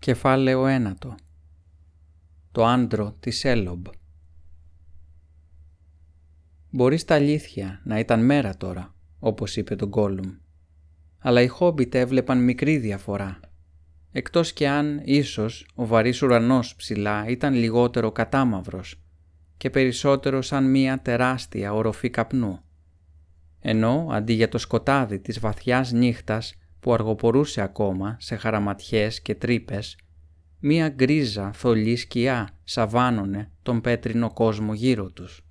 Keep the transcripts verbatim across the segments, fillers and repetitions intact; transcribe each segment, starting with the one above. Κεφάλαιο ένατο. Το άντρο της Σέλομπ. Μπορεί τα αλήθεια να ήταν μέρα τώρα, όπως είπε τον Γκόλουμ, αλλά οι χόμπιτ έβλεπαν μικρή διαφορά, εκτός και αν ίσως ο βαρύς ουρανός ψηλά ήταν λιγότερο κατάμαυρος και περισσότερο σαν μία τεράστια οροφή καπνού, ενώ αντί για το σκοτάδι της βαθιάς νύχτας που αργοπορούσε ακόμα σε χαραματιές και τρύπες, μία γκρίζα θολή σκιά σαβάνωνε τον πέτρινο κόσμο γύρω τους.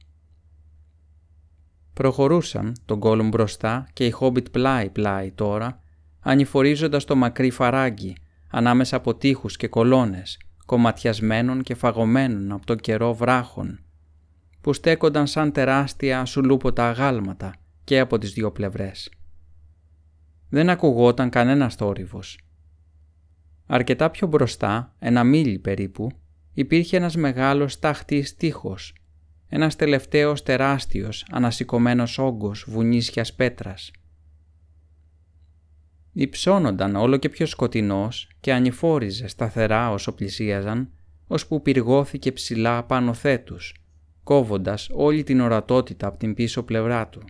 Προχωρούσαν τον Γκόλουμ μπροστά και οι χόμπιτ πλάι-πλάι τώρα, ανηφορίζοντας το μακρύ φαράγγι ανάμεσα από τείχους και κολόνες, κομματιασμένων και φαγωμένων από τον καιρό βράχων, που στέκονταν σαν τεράστια σουλούποτα αγάλματα και από τις δύο πλευρές. Δεν ακουγόταν κανένας θόρυβος. Αρκετά πιο μπροστά, ένα μίλι περίπου, υπήρχε ένας μεγάλος τάχτης τείχος, ένας τελευταίος τεράστιος ανασηκωμένος όγκος βουνίσιας πέτρας. Υψώνονταν όλο και πιο σκοτεινός και ανηφόριζε σταθερά όσο πλησίαζαν, ώσπου πυργώθηκε ψηλά πάνω θέτους, κόβοντας όλη την ορατότητα από την πίσω πλευρά του.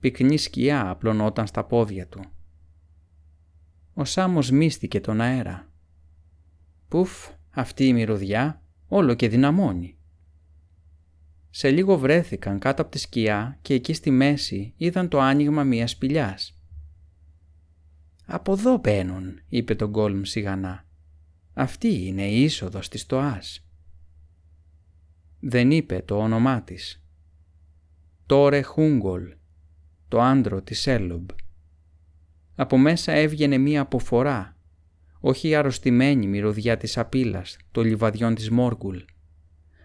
Πυκνή σκιά απλωνόταν στα πόδια του. Ο Σάμος μύστηκε τον αέρα. Πουφ, αυτή η μυρωδιά όλο και δυναμώνει. Σε λίγο βρέθηκαν κάτω από τη σκιά και εκεί στη μέση είδαν το άνοιγμα μιας σπηλιάς. «Από εδώ μπαίνουν», είπε τον Γκόλουμ σιγανά. «Αυτή είναι η είσοδος της τοάς». Δεν είπε το όνομά της. Τόρε Χούγκολ, το άντρο της Σέλομπ. Από μέσα έβγαινε μία αποφορά, όχι η αρρωστημένη μυρωδιά της απείλας των λιβαδιών της Μόργκουλ,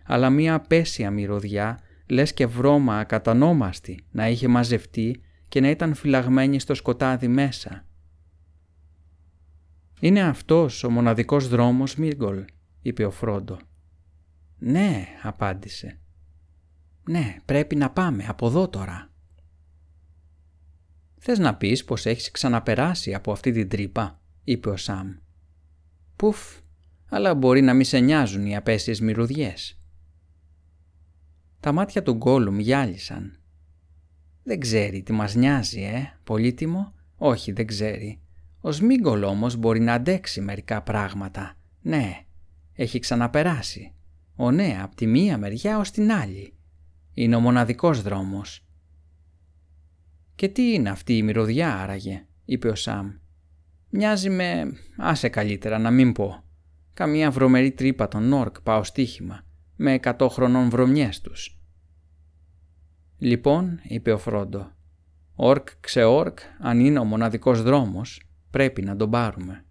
αλλά μία απέσια μυρωδιά, λες και βρώμα ακατανόμαστη να είχε μαζευτεί και να ήταν φυλαγμένη στο σκοτάδι μέσα. «Είναι αυτός ο μοναδικός δρόμος, Σμήγκολ», είπε ο Φρόντο. «Ναι», απάντησε. «Ναι, πρέπει να πάμε από εδώ τώρα». «Θες να πεις πως έχεις ξαναπεράσει από αυτή την τρύπα», είπε ο Σαμ. «Πουφ, αλλά μπορεί να μη σε νοιάζουν οι απέσιες μυρωδιές». Τα μάτια του Γκόλουμ γυάλισαν. «Δεν ξέρει τι μας νοιάζει, ε, πολύτιμο. Όχι, δεν ξέρει. Ο Σμήγκολ όμως μπορεί να αντέξει μερικά πράγματα. Ναι, έχει ξαναπεράσει. Ο ναι, από τη μία μεριά ως την άλλη. Είναι ο μοναδικός δρόμος». «Και τι είναι αυτή η μυρωδιά άραγε», είπε ο Σαμ. «Μοιάζει με... άσε καλύτερα να μην πω. Καμία βρωμερή τρύπα των Νόρκ πάω στοίχημα, με εκατό χρονών βρωμιές τους». «Λοιπόν», είπε ο Φρόντο, «ορκ ξεόρκ, αν είναι ο μοναδικός δρόμος, πρέπει να τον πάρουμε».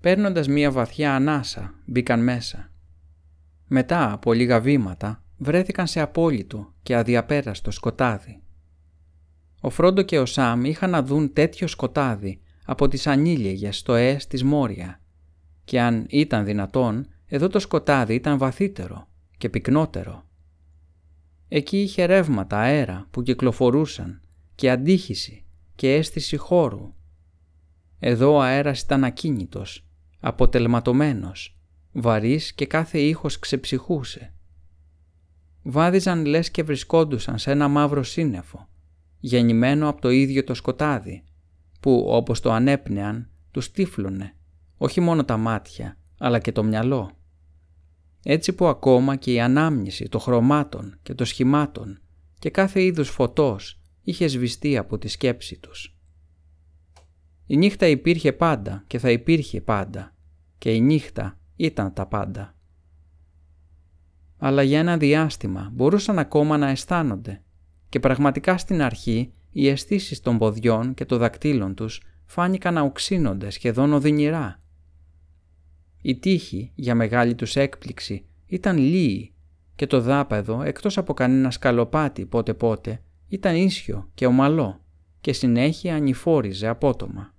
Παίρνοντας μία βαθιά ανάσα, μπήκαν μέσα. Μετά από λίγα βήματα, βρέθηκαν σε απόλυτο και αδιαπέραστο σκοτάδι. Ο Φρόντο και ο Σαμ είχαν να δουν τέτοιο σκοτάδι από τις ανήλιεγες στοές της Μόρια, και αν ήταν δυνατόν, εδώ το σκοτάδι ήταν βαθύτερο και πυκνότερο. Εκεί είχε ρεύματα αέρα που κυκλοφορούσαν και αντίχηση και αίσθηση χώρου. Εδώ ο αέρας ήταν ακίνητος, αποτελματωμένος, βαρύς και κάθε ήχος ξεψυχούσε. Βάδιζαν λες και βρισκόντουσαν σε ένα μαύρο σύννεφο, γεννημένο από το ίδιο το σκοτάδι, που όπως το ανέπνεαν τους τύφλωνε, όχι μόνο τα μάτια, αλλά και το μυαλό. Έτσι που ακόμα και η ανάμνηση των χρωμάτων και των σχημάτων και κάθε είδους φωτός είχε σβηστεί από τη σκέψη τους. Η νύχτα υπήρχε πάντα και θα υπήρχε πάντα, και η νύχτα ήταν τα πάντα. Αλλά για ένα διάστημα μπορούσαν ακόμα να αισθάνονται, και πραγματικά στην αρχή οι αισθήσεις των ποδιών και των δακτύλων τους φάνηκαν να οξύνονται σχεδόν οδυνηρά. Η τύχη, για μεγάλη τους έκπληξη, ήταν λύη και το δάπεδο, εκτός από κανένα σκαλοπάτι πότε-πότε, ήταν ίσιο και ομαλό και συνέχεια ανηφόριζε απότομα.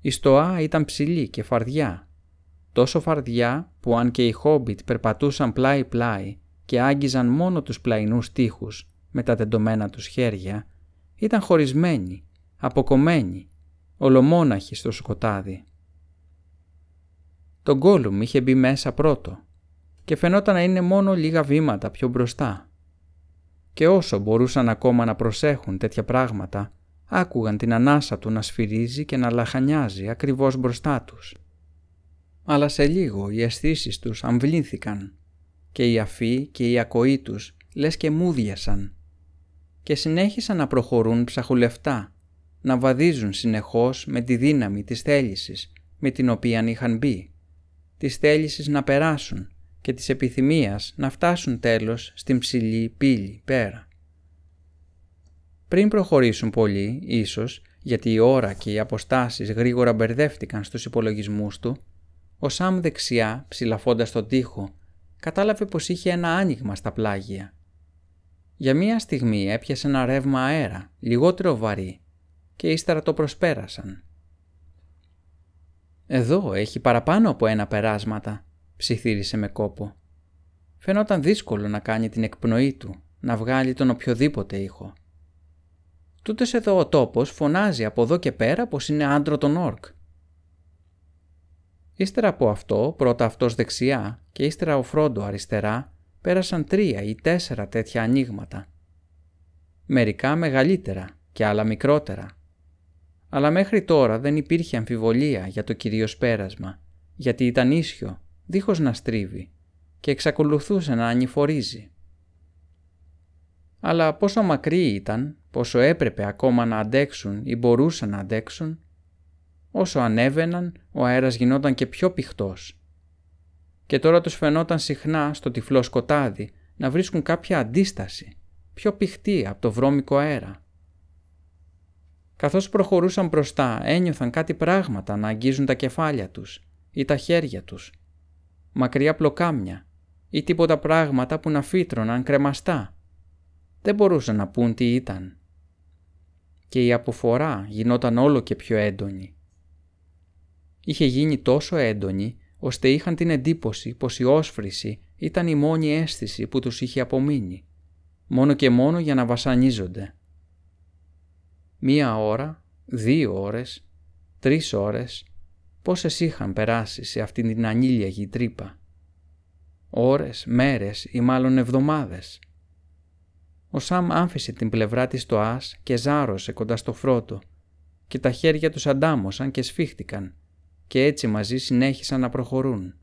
Η στοά ήταν ψηλή και φαρδιά, τόσο φαρδιά που αν και οι χόμπιτ περπατούσαν πλάι-πλάι και άγγιζαν μόνο τους πλαϊνούς τοίχους με τα τεντωμένα τους χέρια, ήταν χωρισμένη, αποκομμένη ολομόναχοι στο σκοτάδι. Το Γκόλουμ είχε μπει μέσα πρώτο και φαινόταν να είναι μόνο λίγα βήματα πιο μπροστά. Και όσο μπορούσαν ακόμα να προσέχουν τέτοια πράγματα, άκουγαν την ανάσα του να σφυρίζει και να λαχανιάζει ακριβώς μπροστά τους. Αλλά σε λίγο οι αισθήσεις τους αμβλήθηκαν και η αφή και η ακοή τους λες και μούδιασαν και συνέχισαν να προχωρούν ψαχουλευτά, να βαδίζουν συνεχώς με τη δύναμη της θέλησης με την οποία είχαν μπει, της θέλησης να περάσουν και της επιθυμίας να φτάσουν τέλος στην ψηλή πύλη πέρα. Πριν προχωρήσουν πολύ, ίσως, γιατί η ώρα και οι αποστάσεις γρήγορα μπερδεύτηκαν στους υπολογισμούς του, ο Σάμ δεξιά, ψηλαφώντας τον τοίχο, κατάλαβε πως είχε ένα άνοιγμα στα πλάγια. Για μία στιγμή έπιασε ένα ρεύμα αέρα, λιγότερο βαρύ, και ύστερα το προσπέρασαν. «Εδώ έχει παραπάνω από ένα περάσματα», ψιθύρισε με κόπο. Φαινόταν δύσκολο να κάνει την εκπνοή του, να βγάλει τον οποιοδήποτε ήχο. «Τούτες εδώ ο τόπος φωνάζει από εδώ και πέρα πως είναι άντρο των όρκ». Ύστερα από αυτό, πρώτα αυτός δεξιά και ύστερα ο Φρόντο αριστερά, πέρασαν τρία ή τέσσερα τέτοια ανοίγματα. Μερικά μεγαλύτερα και άλλα μικρότερα. Αλλά μέχρι τώρα δεν υπήρχε αμφιβολία για το κυρίως πέρασμα, γιατί ήταν ίσιο, δίχως να στρίβει, και εξακολουθούσε να ανηφορίζει. Αλλά πόσο μακρύ ήταν, πόσο έπρεπε ακόμα να αντέξουν ή μπορούσαν να αντέξουν, όσο ανέβαιναν, ο αέρας γινόταν και πιο πηχτός. Και τώρα τους φαινόταν συχνά στο τυφλό σκοτάδι να βρίσκουν κάποια αντίσταση, πιο πηχτή από το βρώμικο αέρα. Καθώς προχωρούσαν μπροστά, ένιωθαν κάτι πράγματα να αγγίζουν τα κεφάλια τους ή τα χέρια τους, μακριά πλοκάμια ή τίποτα πράγματα που να φύτρωναν κρεμαστά. Δεν μπορούσαν να πούν τι ήταν. Και η αποφορά γινόταν όλο και πιο έντονη. Είχε γίνει τόσο έντονη, ώστε είχαν την εντύπωση πως η όσφρηση ήταν η μόνη αίσθηση που τους είχε απομείνει, μόνο και μόνο για να βασανίζονται. Μία ώρα, δύο ώρες, τρεις ώρες, πόσες είχαν περάσει σε αυτήν την ανήλιαγη τρύπα. Ώρες, μέρες ή μάλλον εβδομάδες. Ο Σαμ άφησε την πλευρά της τοάς και ζάρωσε κοντά στο Φρόντο και τα χέρια τους αντάμωσαν και σφίχτηκαν και έτσι μαζί συνέχισαν να προχωρούν.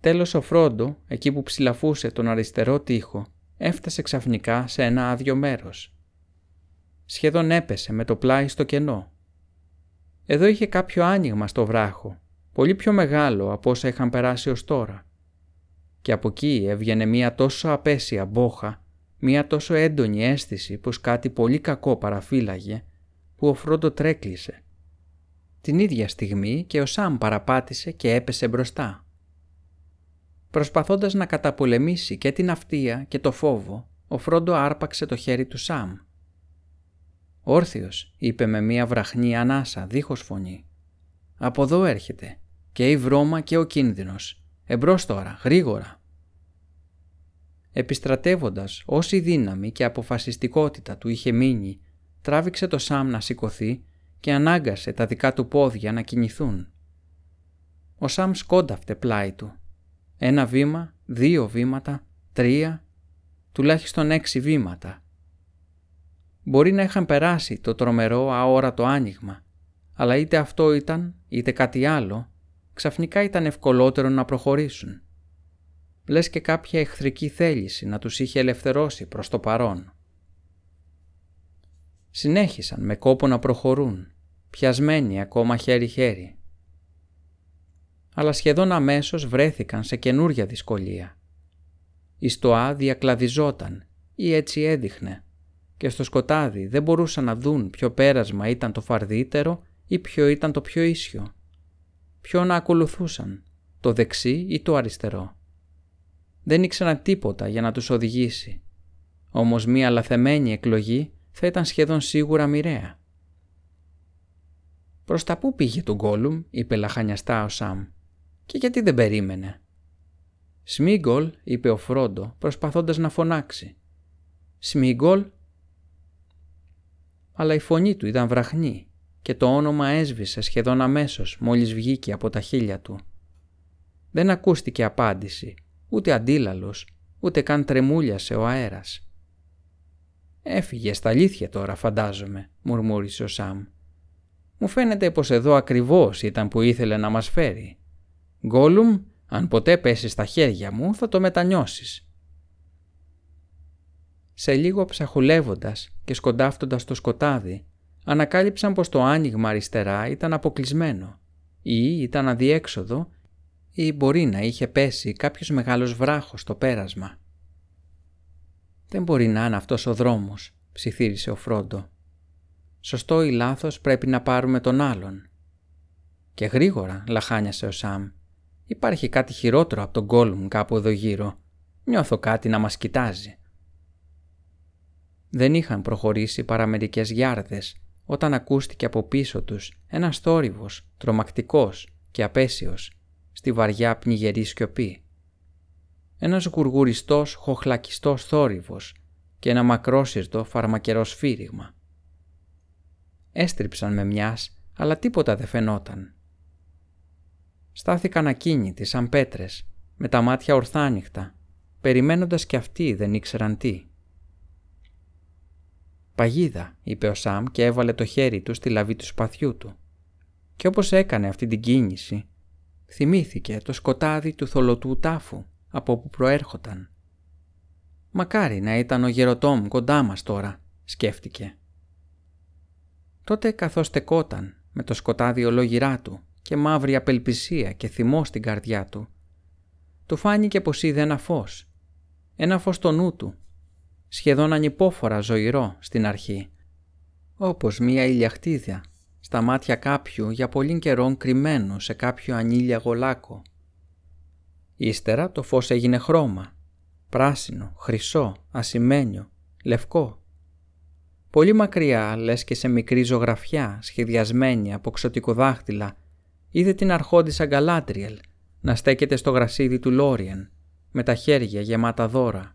Τέλος ο Φρόντο, εκεί που ψηλαφούσε τον αριστερό τοίχο, έφτασε ξαφνικά σε ένα άδειο μέρος. Σχεδόν έπεσε με το πλάι στο κενό. Εδώ είχε κάποιο άνοιγμα στο βράχο, πολύ πιο μεγάλο από όσα είχαν περάσει ως τώρα. Και από εκεί έβγαινε μία τόσο απέσια μπόχα, μία τόσο έντονη αίσθηση πως κάτι πολύ κακό παραφύλαγε, που ο Φρόντο τρέκλισε. Την ίδια στιγμή και ο Σαμ παραπάτησε και έπεσε μπροστά. Προσπαθώντας να καταπολεμήσει και την αυτία και το φόβο, ο Φρόντο άρπαξε το χέρι του Σαμ. «Όρθιος», είπε με μία βραχνή ανάσα δίχως φωνή. «Από εδώ έρχεται, και η βρώμα και ο κίνδυνος. Εμπρός τώρα, γρήγορα». Επιστρατεύοντας όση δύναμη και αποφασιστικότητα του είχε μείνει, τράβηξε το Σαμ να σηκωθεί και ανάγκασε τα δικά του πόδια να κινηθούν. Ο Σαμ σκόνταφτε πλάι του. Ένα βήμα, δύο βήματα, τρία, τουλάχιστον έξι βήματα. Μπορεί να είχαν περάσει το τρομερό αόρατο άνοιγμα, αλλά είτε αυτό ήταν, είτε κάτι άλλο, ξαφνικά ήταν ευκολότερο να προχωρήσουν. Λες και κάποια εχθρική θέληση να τους είχε ελευθερώσει προς το παρόν. Συνέχισαν με κόπο να προχωρούν, πιασμένοι ακόμα χέρι-χέρι. Αλλά σχεδόν αμέσως βρέθηκαν σε καινούρια δυσκολία. Η στοά διακλαδιζόταν ή έτσι έδειχνε και στο σκοτάδι δεν μπορούσαν να δουν ποιο πέρασμα ήταν το φαρδύτερο ή ποιο ήταν το πιο ίσιο. Ποιο να ακολουθούσαν, το δεξί ή το αριστερό. Δεν ήξεραν τίποτα για να τους οδηγήσει, όμως μία λαθεμένη εκλογή θα ήταν σχεδόν σίγουρα μοιραία. «Προς τα πού πήγε τον Γκόλουμ», είπε λαχανιαστά ο Σαμ, «και γιατί δεν περίμενε». «Σμήγκολ», είπε ο Φρόντο, προσπαθώντας να φωνάξει. «Σμήγκολ». Αλλά η φωνή του ήταν βραχνή και το όνομα έσβησε σχεδόν αμέσως μόλις βγήκε από τα χείλια του. Δεν ακούστηκε απάντηση, ούτε αντίλαλος, ούτε καν τρεμούλιασε ο αέρας. «Έφυγε στα αλήθεια τώρα, φαντάζομαι», μουρμούρισε ο Σάμ. «Μου φαίνεται πως εδώ ακριβώς ήταν που ήθελε να μας φέρει. Γκόλουμ, αν ποτέ πέσεις στα χέρια μου, θα το μετανιώσεις». Σε λίγο ψαχουλεύοντας και σκοντάφτοντας το σκοτάδι, ανακάλυψαν πως το άνοιγμα αριστερά ήταν αποκλεισμένο ή ήταν αδιέξοδο ή μπορεί να είχε πέσει κάποιος μεγάλος βράχος στο πέρασμα. «Δεν μπορεί να είναι αυτός ο δρόμος», ψιθύρισε ο Φρόντο. «Σωστό ή λάθος, πρέπει να πάρουμε τον άλλον». «Και γρήγορα», λαχάνιασε ο Σαμ. «Υπάρχει κάτι χειρότερο από τον Γκόλουμ κάπου εδώ γύρω. Νιώθω κάτι να μας κοιτάζει». Δεν είχαν προχωρήσει παρά μερικές γιάρδες όταν ακούστηκε από πίσω τους ένας θόρυβος, τρομακτικός και απέσιος, στη βαριά πνιγερή σιωπή. Ένας γουργουριστός, χοχλακιστός θόρυβος και ένα μακρόσυρτο φαρμακερό σφύριγμα. Έστριψαν με μιας, αλλά τίποτα δεν φαινόταν. Στάθηκαν ακίνητοι σαν πέτρες, με τα μάτια ορθάνυχτα, περιμένοντας κι αυτοί δεν ήξεραν τι. «Παγίδα», είπε ο Σαμ και έβαλε το χέρι του στη λαβή του σπαθιού του. Και όπως έκανε αυτή την κίνηση, θυμήθηκε το σκοτάδι του θολωτού τάφου από όπου προέρχονταν. «Μακάρι να ήταν ο Γεροτόμ κοντά μας τώρα», σκέφτηκε. Τότε, καθώς στεκόταν με το σκοτάδι ολόγυρά του και μαύρη απελπισία και θυμό στην καρδιά του, του φάνηκε πως είδε ένα φως, ένα φως στο νου του, σχεδόν ανυπόφορα ζωηρό στην αρχή, όπως μία ηλιακτίδια στα μάτια κάποιου για πολύ καιρόν κρυμμένο σε κάποιο ανήλιαγο λάκκο. Ύστερα το φως έγινε χρώμα, πράσινο, χρυσό, ασημένιο, λευκό. Πολύ μακριά, λες και σε μικρή ζωγραφιά σχεδιασμένη από ξωτικοδάχτυλα, είδε την αρχόντισσα Γκαλάντριελ να στέκεται στο γρασίδι του Λόριεν με τα χέρια γεμάτα δώρα.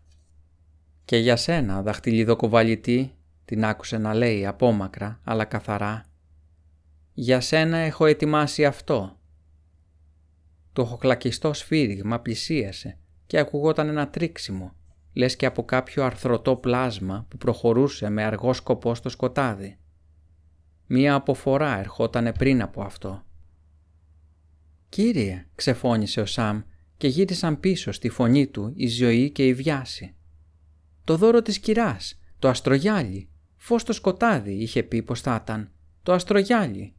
«Και για σένα, δαχτυλιδοκοβαλητή», την άκουσε να λέει απόμακρα αλλά καθαρά, «για σένα έχω ετοιμάσει αυτό». Το χοχλακιστό σφύριγμα πλησίασε και ακουγόταν ένα τρίξιμο, λες και από κάποιο αρθρωτό πλάσμα που προχωρούσε με αργό σκοπό στο σκοτάδι. Μία αποφορά ερχότανε πριν από αυτό. «Κύριε», ξεφώνησε ο Σαμ και γύρισαν πίσω στη φωνή του η ζωή και η βιάση. «Το δώρο της κυράς, το αστρογιάλι, φως το σκοτάδι», είχε πει πως θα ήταν, «το αστρογιάλι».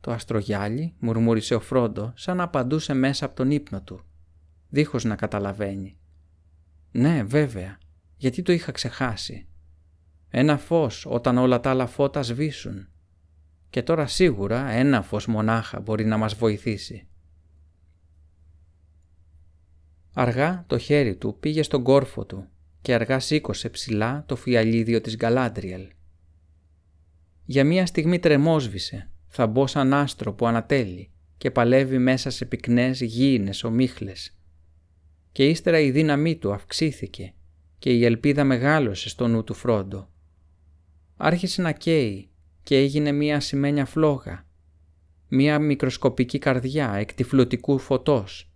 «Το αστρογιάλι», μουρμούρισε ο Φρόντο σαν να απαντούσε μέσα από τον ύπνο του, δίχως να καταλαβαίνει. «Ναι, βέβαια, γιατί το είχα ξεχάσει. Ένα φως όταν όλα τα άλλα φώτα σβήσουν. Και τώρα σίγουρα ένα φως μονάχα μπορεί να μας βοηθήσει». Αργά το χέρι του πήγε στον κόρφο του και αργά σήκωσε ψηλά το φιαλίδιο της Γκαλάντριελ. Για μία στιγμή τρεμόσβησε, θαμπό σαν άστρο που ανατέλει και παλεύει μέσα σε πυκνές γήινες ομίχλες. Και ύστερα η δύναμή του αυξήθηκε και η ελπίδα μεγάλωσε στο νου του Φρόντο. Άρχισε να καίει και έγινε μία ασημένια φλόγα, μία μικροσκοπική καρδιά εκτυφλωτικού φωτός.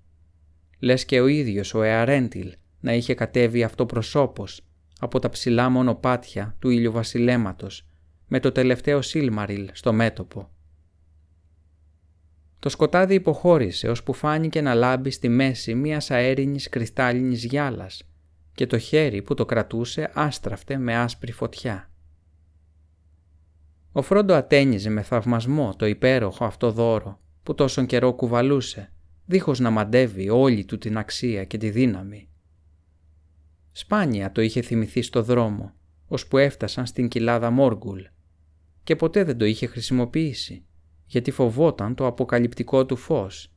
Λες και ο ίδιος ο Εαρέντιλ να είχε κατέβει αυτοπροσώπος από τα ψηλά μονοπάτια του ηλιοβασιλέματος με το τελευταίο Σίλμαριλ στο μέτωπο. Το σκοτάδι υποχώρησε ώσπου φάνηκε να λάμπει στη μέση μιας αέρινης κρυστάλλινης γυάλας και το χέρι που το κρατούσε άστραφτε με άσπρη φωτιά. Ο Φρόντο ατένιζε με θαυμασμό το υπέροχο αυτό δώρο που τόσον καιρό κουβαλούσε, δίχως να μαντεύει όλη του την αξία και τη δύναμη. Σπάνια το είχε θυμηθεί στο δρόμο, ώσπου έφτασαν στην κοιλάδα Μόργκουλ, και ποτέ δεν το είχε χρησιμοποιήσει, γιατί φοβόταν το αποκαλυπτικό του φως.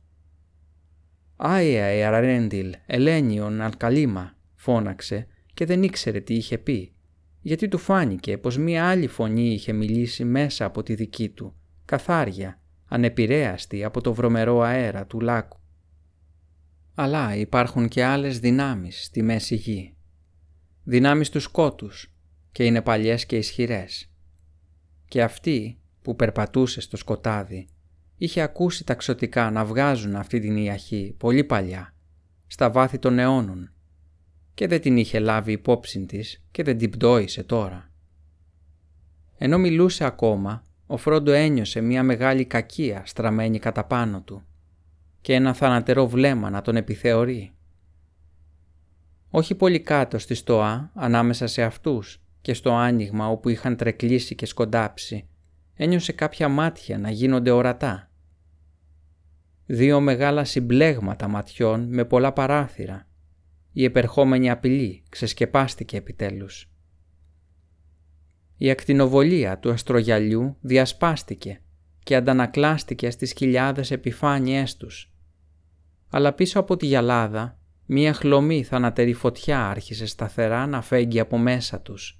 «Άια Εαρέντιλ, Ελένιον Αλκαλίμα», φώναξε και δεν ήξερε τι είχε πει, γιατί του φάνηκε πως μία άλλη φωνή είχε μιλήσει μέσα από τη δική του, καθάρια, ανεπηρέαστη από το βρωμερό αέρα του λάκου. Αλλά υπάρχουν και άλλες δυνάμεις στη μέση γη. Δυνάμεις του σκότους, και είναι παλιές και ισχυρές. Και αυτοί που περπατούσε στο σκοτάδι, είχε ακούσει τα ξωτικά να βγάζουν αυτή την ιαχή πολύ παλιά, στα βάθη των αιώνων, και δεν την είχε λάβει υπόψη της και δεν την πτώησε τώρα. Ενώ μιλούσε ακόμα, ο Φρόντο ένιωσε μια μεγάλη κακία στραμμένη κατά πάνω του και ένα θανατερό βλέμμα να τον επιθεωρεί. Όχι πολύ κάτω στη στοά, ανάμεσα σε αυτούς και στο άνοιγμα όπου είχαν τρεκλήσει και σκοντάψει, ένιωσε κάποια μάτια να γίνονται ορατά. Δύο μεγάλα συμπλέγματα ματιών με πολλά παράθυρα. Η επερχόμενη απειλή ξεσκεπάστηκε επιτέλους. Η ακτινοβολία του αστρογυαλιού διασπάστηκε και αντανακλάστηκε στις χιλιάδες επιφάνειές τους. Αλλά πίσω από τη γυαλάδα, μία χλωμή θανατερή φωτιά άρχισε σταθερά να φέγγει από μέσα τους.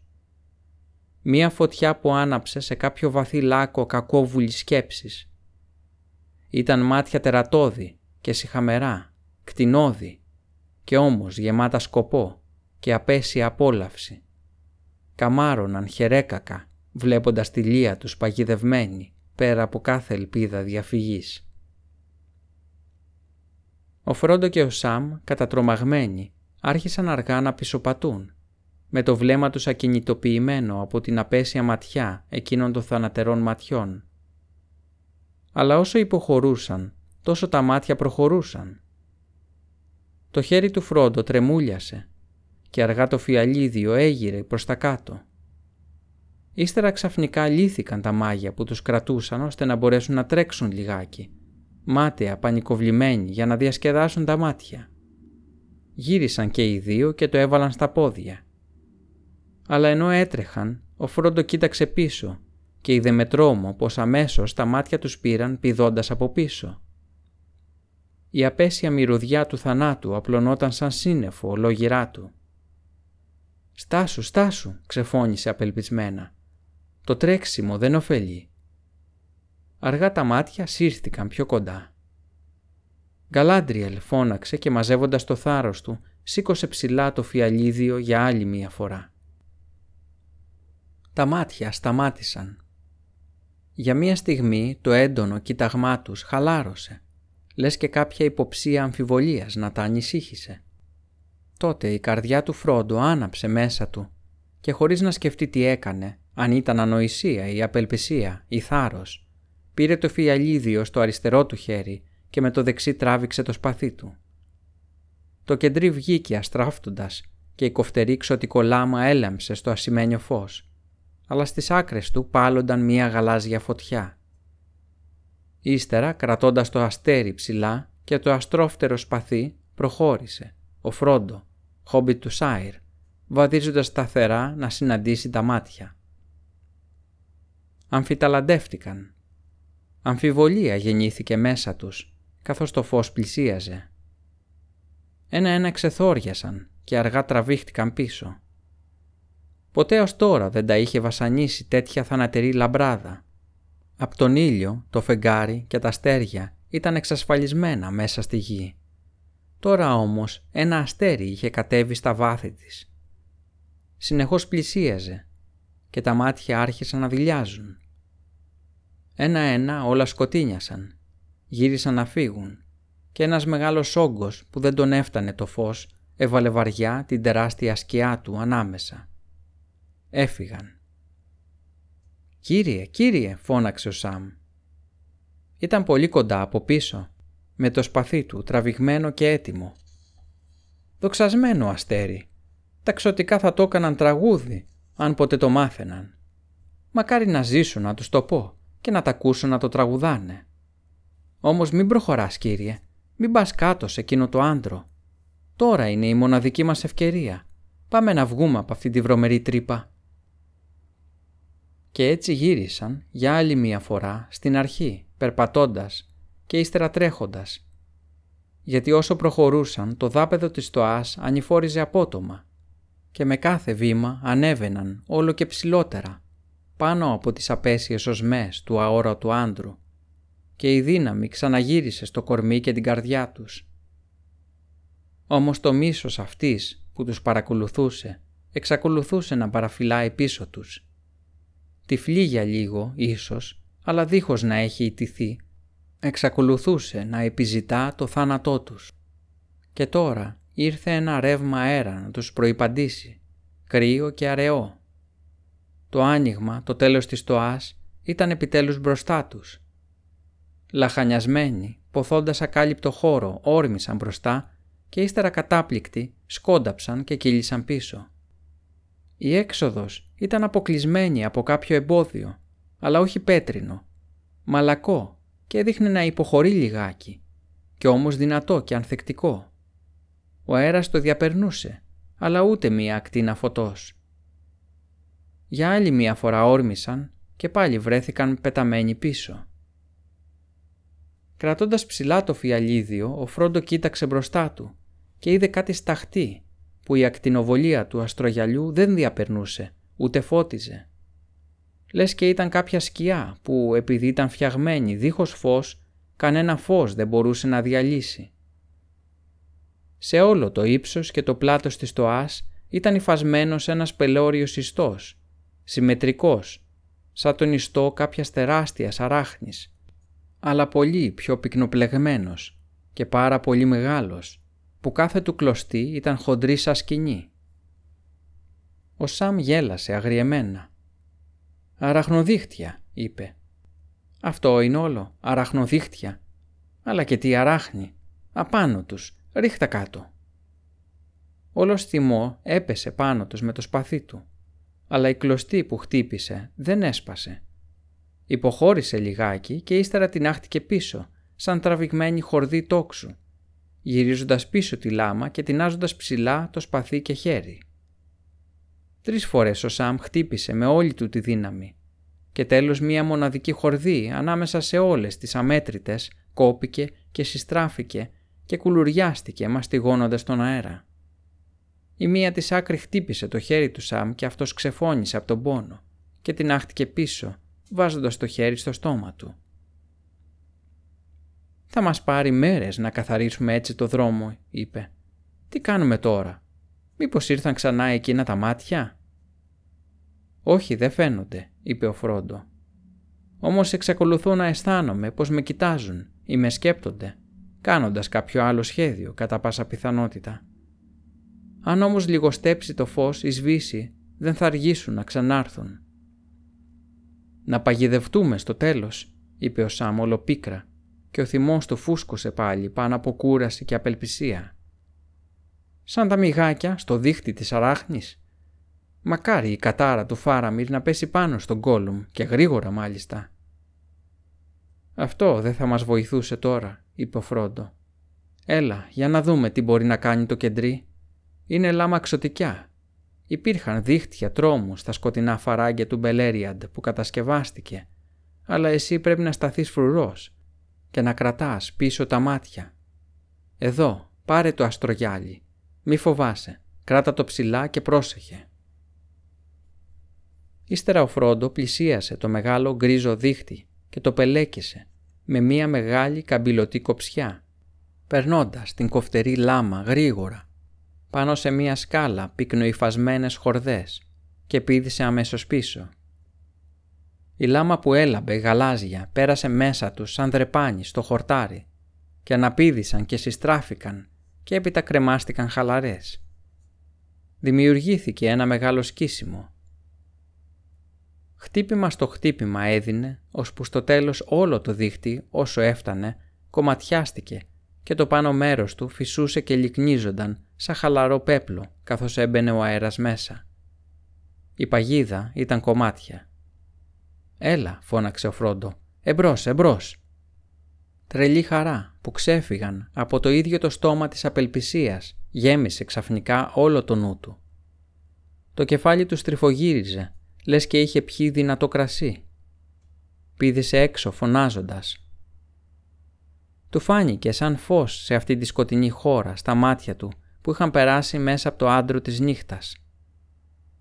Μία φωτιά που άναψε σε κάποιο βαθύ λάκκο κακόβουλης σκέψης. Ήταν μάτια τερατώδη και συχαμερά, κτηνώδη, και όμως γεμάτα σκοπό και απέσια απόλαυση. Καμάρωναν χερέκακα, βλέποντας τη λία τους παγιδευμένη πέρα από κάθε ελπίδα διαφυγής. Ο Φρόντο και ο Σαμ, κατατρομαγμένοι, άρχισαν αργά να πισωπατούν, με το βλέμμα τους ακινητοποιημένο από την απέσια ματιά εκείνων των θανατερών ματιών. Αλλά όσο υποχωρούσαν, τόσο τα μάτια προχωρούσαν. Το χέρι του Φρόντο τρεμούλιασε και αργά το φιαλίδιο έγειρε προς τα κάτω. Ύστερα ξαφνικά λύθηκαν τα μάγια που τους κρατούσαν ώστε να μπορέσουν να τρέξουν λιγάκι, μάταια πανικοβλημένοι για να διασκεδάσουν τα μάτια. Γύρισαν και οι δύο και το έβαλαν στα πόδια. Αλλά ενώ έτρεχαν, ο Φρόντο κοίταξε πίσω και είδε με τρόμο πως αμέσως τα μάτια τους πήραν πηδώντας από πίσω. Η απέσια μυρωδιά του θανάτου απλωνόταν σαν σύννεφο ολόγυρά του. «Στάσου, στάσου», ξεφώνησε απελπισμένα. «Το τρέξιμο δεν ωφελεί». Αργά τα μάτια σύρθηκαν πιο κοντά. «Γκαλάντριελ», φώναξε και μαζεύοντας το θάρρος του, σήκωσε ψηλά το φιαλίδιο για άλλη μία φορά. Τα μάτια σταμάτησαν. Για μία στιγμή το έντονο κοίταγμά τους χαλάρωσε, λες και κάποια υποψία αμφιβολίας να τα ανησύχησε. Τότε η καρδιά του Φρόντο άναψε μέσα του και χωρίς να σκεφτεί τι έκανε, αν ήταν ανοησία ή απελπισία ή θάρρος, πήρε το φιαλίδιο στο αριστερό του χέρι και με το δεξί τράβηξε το σπαθί του. Το κεντρί βγήκε αστράφτοντας και η κοφτερή ξωτικολάμα έλαμψε στο ασημένιο φως, αλλά στις άκρες του πάλονταν μία γαλάζια φωτιά. Ύστερα, κρατώντας το αστέρι ψηλά και το αστρόφτερο σπαθί, προχώρησε ο Φρόντο, χόμπιτ του Σάιρ, βαδίζοντας σταθερά να συναντήσει τα μάτια. Αμφιταλαντεύτηκαν. Αμφιβολία γεννήθηκε μέσα τους, καθώς το φως πλησίαζε. Ένα-ένα ξεθόριασαν και αργά τραβήχτηκαν πίσω. Ποτέ ως τώρα δεν τα είχε βασανίσει τέτοια θανατερή λαμπράδα. Απ' τον ήλιο, το φεγγάρι και τα αστέρια ήταν εξασφαλισμένα μέσα στη γη. Τώρα όμως ένα αστέρι είχε κατέβει στα βάθη της. Συνεχώς πλησίαζε και τα μάτια άρχισαν να δειλιάζουν. Ένα-ένα όλα σκοτίνιασαν, γύρισαν να φύγουν και ένας μεγάλος όγκος που δεν τον έφτανε το φως έβαλε βαριά την τεράστια σκιά του ανάμεσα. Έφυγαν. «Κύριε, κύριε», φώναξε ο Σαμ. Ήταν πολύ κοντά από πίσω, με το σπαθί του τραβηγμένο και έτοιμο. Δοξασμένο αστέρι. Τα ξωτικά θα το έκαναν τραγούδι, αν ποτέ το μάθαιναν. Μακάρι να ζήσουν να τους το πω και να τα ακούσουν να το τραγουδάνε. Όμως μην προχωράς, κύριε, μην πας κάτω σε εκείνο το άντρο. Τώρα είναι η μοναδική μας ευκαιρία. Πάμε να βγούμε από αυτή τη βρωμερή τρύπα. Και έτσι γύρισαν για άλλη μία φορά στην αρχή, περπατώντας και ύστερα τρέχοντας. Γιατί όσο προχωρούσαν το δάπεδο της στοάς ανηφόριζε απότομα και με κάθε βήμα ανέβαιναν όλο και ψηλότερα πάνω από τις απέσιες οσμές του αόρατου άντρου και η δύναμη ξαναγύρισε στο κορμί και την καρδιά τους. Όμως το μίσος αυτής που τους παρακολουθούσε εξακολουθούσε να παραφυλάει πίσω τους. Τυφλή για λίγο, ίσως, αλλά δίχως να έχει ιτηθεί. Εξακολουθούσε να επιζητά το θάνατό τους. Και τώρα ήρθε ένα ρεύμα αέρα να τους προϋπαντήσει, κρύο και αραιό. Το άνοιγμα, το τέλος της τοάς, ήταν επιτέλους μπροστά τους. Λαχανιασμένοι, ποθώντας ακάλυπτο χώρο, όρμησαν μπροστά και ύστερα κατάπληκτοι σκόνταψαν και κύλησαν πίσω. Η έξοδος ήταν αποκλεισμένη από κάποιο εμπόδιο, αλλά όχι πέτρινο, μαλακό και έδειχνε να υποχωρεί λιγάκι, κι όμως δυνατό και ανθεκτικό. Ο αέρας το διαπερνούσε, αλλά ούτε μία ακτίνα φωτός. Για άλλη μία φορά όρμησαν και πάλι βρέθηκαν πεταμένοι πίσω. Κρατώντας ψηλά το φιαλίδιο, ο Φρόντο κοίταξε μπροστά του και είδε κάτι σταχτή που η ακτινοβολία του αστρογυαλιού δεν διαπερνούσε, ούτε φώτιζε. Λες και ήταν κάποια σκιά που, επειδή ήταν φτιαγμένη δίχως φως, κανένα φως δεν μπορούσε να διαλύσει. Σε όλο το ύψος και το πλάτος της τοάς ήταν υφασμένος ένας πελώριος ιστός, συμμετρικός, σαν τον ιστό κάποιας τεράστιας αράχνης, αλλά πολύ πιο πυκνοπλεγμένος και πάρα πολύ μεγάλος, που κάθε του κλωστή ήταν χοντρή σαν σκηνή. Ο Σάμ γέλασε αγριεμένα. «Αραχνοδίχτια», είπε. «Αυτό είναι όλο, αραχνοδίχτια. Αλλά και τι αράχνη, απάνω τους, ρίχτα κάτω». Όλος θυμό έπεσε πάνω τους με το σπαθί του, αλλά η κλωστή που χτύπησε δεν έσπασε. Υποχώρησε λιγάκι και ύστερα τινάχτηκε πίσω, σαν τραβηγμένη χορδή τόξου, γυρίζοντας πίσω τη λάμα και τινάζοντας ψηλά το σπαθί και χέρι. Τρεις φορές ο Σαμ χτύπησε με όλη του τη δύναμη και τέλος μία μοναδική χορδή ανάμεσα σε όλες τις αμέτρητες κόπηκε και συστράφηκε και κουλουριάστηκε μαστιγώνοντας τον αέρα. Η μία της άκρη χτύπησε το χέρι του Σαμ και αυτός ξεφώνησε από τον πόνο και τινάχτηκε πίσω, βάζοντας το χέρι στο στόμα του. «Θα μας πάρει μέρες να καθαρίσουμε έτσι το δρόμο», είπε. «Τι κάνουμε τώρα? Μήπως ήρθαν ξανά εκείνα τα μάτια?» «Όχι, δεν φαίνονται», είπε ο Φρόντο. «Όμως εξακολουθώ να αισθάνομαι πως με κοιτάζουν ή με σκέπτονται, κάνοντας κάποιο άλλο σχέδιο κατά πάσα πιθανότητα. Αν όμως λιγοστέψει το φως ή σβήσει, δεν θα αργήσουν να ξανάρθουν». «Να παγιδευτούμε στο τέλος», είπε ο Σάμ ολοπίκρα, και ο θυμός του φούσκωσε πάλι πάνω από κούραση και απελπισία. «Σαν τα μυγάκια στο δίχτυ της αράχνης. Μακάρι η κατάρα του Φάραμυρ να πέσει πάνω στον Γκόλουμ και γρήγορα μάλιστα». «Αυτό δεν θα μας βοηθούσε τώρα», είπε ο Φρόντο. «Έλα, για να δούμε τι μπορεί να κάνει το κεντρί. Είναι λάμα ξωτικιά. Υπήρχαν δίχτυα τρόμου στα σκοτεινά φαράγγια του Μπελέριαντ που κατασκευάστηκε, αλλά εσύ πρέπει να σταθείς φρουρός και να κρατάς πίσω τα μάτια. Εδώ, πάρε το αστρογιάλι. Μη φοβάσαι, κράτα το ψηλά και πρόσεχε». Ύστερα ο Φρόντο πλησίασε το μεγάλο γκρίζο δίχτυ και το πελέκησε με μία μεγάλη καμπυλωτή κοψιά, περνώντας την κοφτερή λάμα γρήγορα, πάνω σε μία σκάλα πυκνοϊφασμένες χορδές, και πήδησε αμέσως πίσω. Η λάμα που έλαμπε γαλάζια πέρασε μέσα τους σαν δρεπάνι στο χορτάρι και αναπήδησαν και συστράφηκαν και έπειτα κρεμάστηκαν χαλαρές. Δημιουργήθηκε ένα μεγάλο σκίσιμο. Χτύπημα στο χτύπημα έδινε, ώσπου στο τέλος όλο το δίχτυ, όσο έφτανε, κομματιάστηκε και το πάνω μέρος του φυσούσε και λυκνίζονταν σαν χαλαρό πέπλο καθώς έμπαινε ο αέρας μέσα. Η παγίδα ήταν κομμάτια. «Έλα», φώναξε ο Φρόντο, «εμπρός, εμπρός». Τρελή χαρά που ξέφυγαν από το ίδιο το στόμα της απελπισίας γέμισε ξαφνικά όλο το νου του. Το κεφάλι του στριφογύριζε, λες και είχε πιει δυνατό κρασί. Πήδησε έξω φωνάζοντας. Του φάνηκε σαν φως σε αυτή τη σκοτεινή χώρα στα μάτια του που είχαν περάσει μέσα από το άντρο της νύχτας.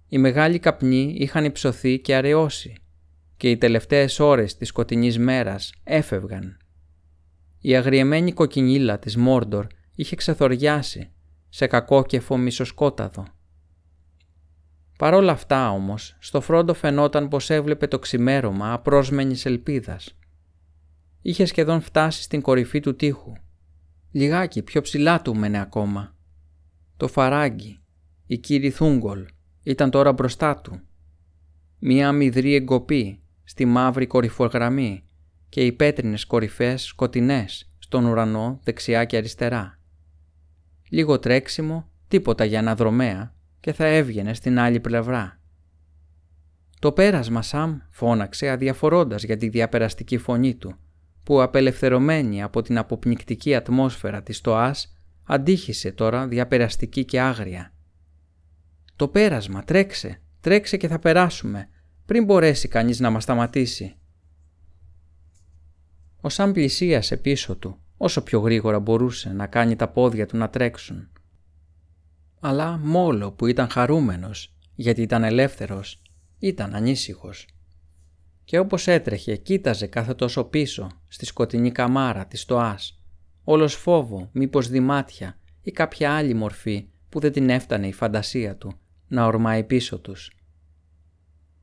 Οι μεγάλοι καπνοί είχαν υψωθεί και αραιώσει και οι τελευταίες ώρες της σκοτεινής μέρας έφευγαν. Η αγριεμένη κοκκινίλα της Μόρντορ είχε ξεθοριάσει σε κακόκεφο μισοσκόταδο. Παρ' όλα αυτά όμως, στο Φρόντο φαινόταν πως έβλεπε το ξημέρωμα απρόσμενης ελπίδας. Είχε σχεδόν φτάσει στην κορυφή του τοίχου. Λιγάκι πιο ψηλά του μένε ακόμα. Το φαράγγι, η Κίριθ Ούνγκολ, ήταν τώρα μπροστά του. Μία αμυδρή εγκοπή στη μαύρη κορυφογραμμή και οι πέτρινες κορυφές σκοτεινές στον ουρανό δεξιά και αριστερά. Λίγο τρέξιμο, τίποτα για αναδρομέα και θα έβγαινε στην άλλη πλευρά. «Το πέρασμα, Σαμ», φώναξε αδιαφορώντας για τη διαπεραστική φωνή του, που απελευθερωμένη από την αποπνικτική ατμόσφαιρα της τοάς, αντίχησε τώρα διαπεραστική και άγρια. «Το πέρασμα, τρέξε, τρέξε και θα περάσουμε, πριν μπορέσει κανείς να μας σταματήσει». Ο Σαμ πλησίασε πίσω του, όσο πιο γρήγορα μπορούσε να κάνει τα πόδια του να τρέξουν. Αλλά μόλο που ήταν χαρούμενος, γιατί ήταν ελεύθερος, ήταν ανήσυχος. Και όπως έτρεχε, κοίταζε κάθε τόσο πίσω στη σκοτεινή καμάρα της τοάς, όλος φόβο μήπως διμάτια ή κάποια άλλη μορφή που δεν την έφτανε η φαντασία του να ορμάει πίσω τους.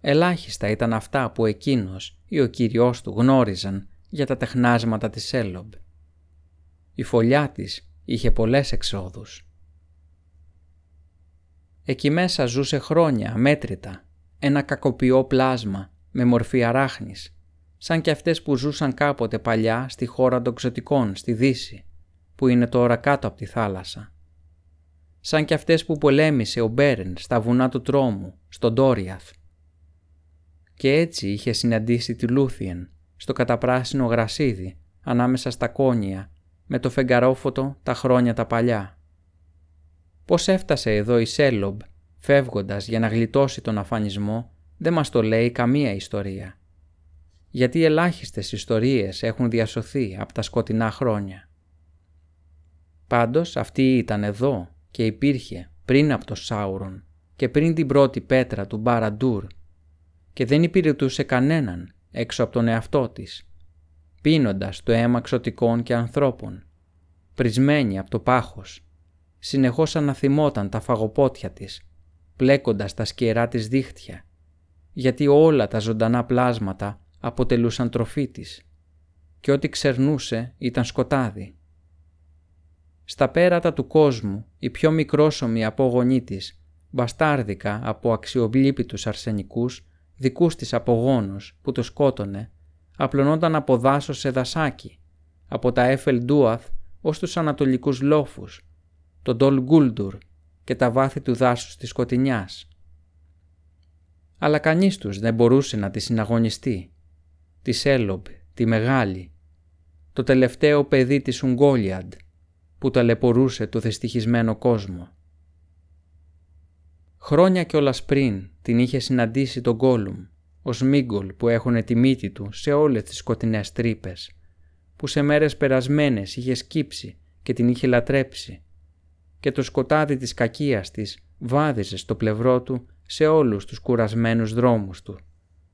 Ελάχιστα ήταν αυτά που εκείνος ή ο κύριος του γνώριζαν για τα τεχνάσματα της Σέλομπ. Η φωλιά της είχε πολλές εξόδους. Εκεί μέσα ζούσε χρόνια αμέτρητα ένα κακοποιό πλάσμα με μορφή αράχνης, σαν και αυτές που ζούσαν κάποτε παλιά στη χώρα των ξωτικών στη Δύση, που είναι τώρα κάτω από τη θάλασσα. Σαν και αυτές που πολέμησε ο Μπέρεν στα βουνά του τρόμου, στον Ντόριαθ. Και έτσι είχε συναντήσει τη Λούθιεν, στο καταπράσινο γρασίδι, ανάμεσα στα κόνια, με το φεγγαρόφωτο τα χρόνια τα παλιά. Πώς έφτασε εδώ η Σέλομπ, φεύγοντας για να γλιτώσει τον αφανισμό, δεν μας το λέει καμία ιστορία. Γιατί ελάχιστες ιστορίες έχουν διασωθεί από τα σκοτεινά χρόνια. Πάντως αυτή ήταν εδώ και υπήρχε πριν από το Σάουρον και πριν την πρώτη πέτρα του Μπάρα Ντούρ και δεν υπηρετούσε κανέναν έξω από τον εαυτό της, πίνοντας το αίμα ξωτικών και ανθρώπων, πρισμένη από το πάχος. Συνεχώς αναθυμόταν τα φαγοπότια της, πλέκοντας τα σκιερά της δίχτυα, γιατί όλα τα ζωντανά πλάσματα αποτελούσαν τροφή της και ό,τι ξερνούσε ήταν σκοτάδι. Στα πέρατα του κόσμου, η πιο μικρόσωμη απόγονή της, μπαστάρδικα από αξιοβλήπητους αρσενικούς, δικούς της απογόνους που το σκότωνε, απλωνόταν από δάσος σε δασάκι, από τα Έφελ Ντούαθ ως τους ανατολικούς λόφους, τον Τολ Γκούλντουρ και τα βάθη του δάσους της σκοτεινιάς. Αλλά κανείς τους δεν μπορούσε να τη συναγωνιστεί. Τη Σέλομπ, τη μεγάλη, το τελευταίο παιδί της Ουγκόλιαντ, που ταλαιπωρούσε το δυστυχισμένο κόσμο. Χρόνια κιόλας πριν την είχε συναντήσει τον Γκόλουμ, ο Σμήγκολ που έχωνε τη μύτη του σε όλες τις σκοτεινές τρύπες, που σε μέρες περασμένες είχε σκύψει και την είχε λατρέψει, και το σκοτάδι της κακίας της βάδιζε στο πλευρό του σε όλους τους κουρασμένους δρόμους του,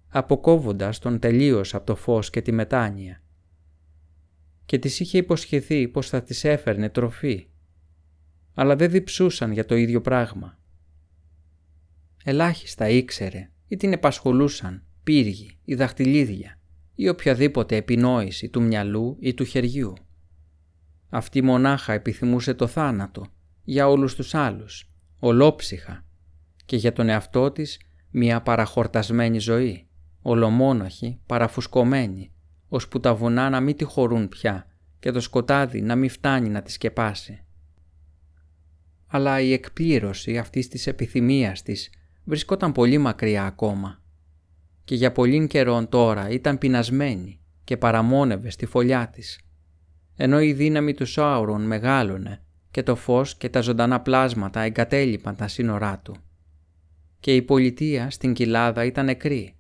αποκόβοντας τον τελείως από το φως και τη μετάνοια. Και της είχε υποσχεθεί πως θα της έφερνε τροφή, αλλά δεν διψούσαν για το ίδιο πράγμα. Ελάχιστα ήξερε ή την επασχολούσαν πύργοι ή δαχτυλίδια ή οποιαδήποτε επινόηση του μυαλού ή του χεριού. Αυτή μονάχα επιθυμούσε το θάνατο για όλους τους άλλους, ολόψυχα, και για τον εαυτό της μια παραχορτασμένη ζωή, ολομόναχη, παραφουσκωμένη, ώσπου τα βουνά να μην τη χωρούν πια και το σκοτάδι να μην φτάνει να τη σκεπάσει. Αλλά η εκπλήρωση αυτής της επιθυμίας της βρισκόταν πολύ μακριά ακόμα και για πολλήν καιρόν τώρα ήταν πεινασμένη και παραμόνευε στη φωλιά της, ενώ η δύναμη του Σάουρον μεγάλωνε και το φως και τα ζωντανά πλάσματα εγκατέλειπαν τα σύνορά του. Και η πολιτεία στην κοιλάδα ήταν νεκρή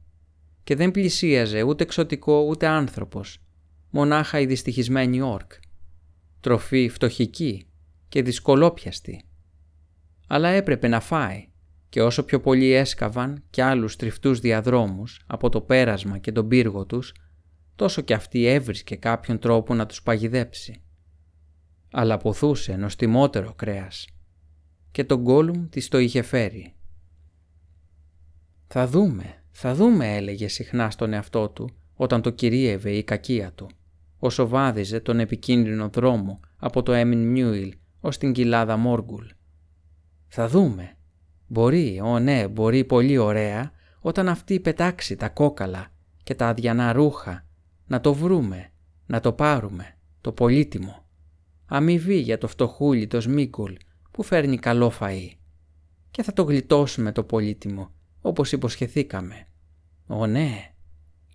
και δεν πλησίαζε ούτε εξωτικό ούτε άνθρωπος, μονάχα η δυστυχισμένη όρκ, τροφή φτωχική και δυσκολόπιαστη. Αλλά έπρεπε να φάει και όσο πιο πολλοί έσκαβαν και άλλους τριφτούς διαδρόμους από το πέρασμα και τον πύργο τους, τόσο κι αυτή έβρισκε κάποιον τρόπο να τους παγιδέψει. Αλλά ποθούσε νοστιμότερο κρέας και τον Γκόλουμ της το είχε φέρει. «Θα δούμε, θα δούμε», έλεγε συχνά στον εαυτό του όταν το κυρίευε η κακία του, όσο βάδιζε τον επικίνδυνο δρόμο από το Έμιν Μιούιλ ως την κοιλάδα Μόργκουλ. «Θα δούμε. Μπορεί, ω ναι, μπορεί πολύ ωραία, όταν αυτή πετάξει τα κόκαλα και τα αδιανά ρούχα, να το βρούμε, να το πάρουμε, το πολύτιμο. Αμοιβή για το φτωχούλι το Σμήγκολ που φέρνει καλό φαΐ. Και θα το γλιτώσουμε το πολύτιμο, όπως υποσχεθήκαμε. Ω ναι.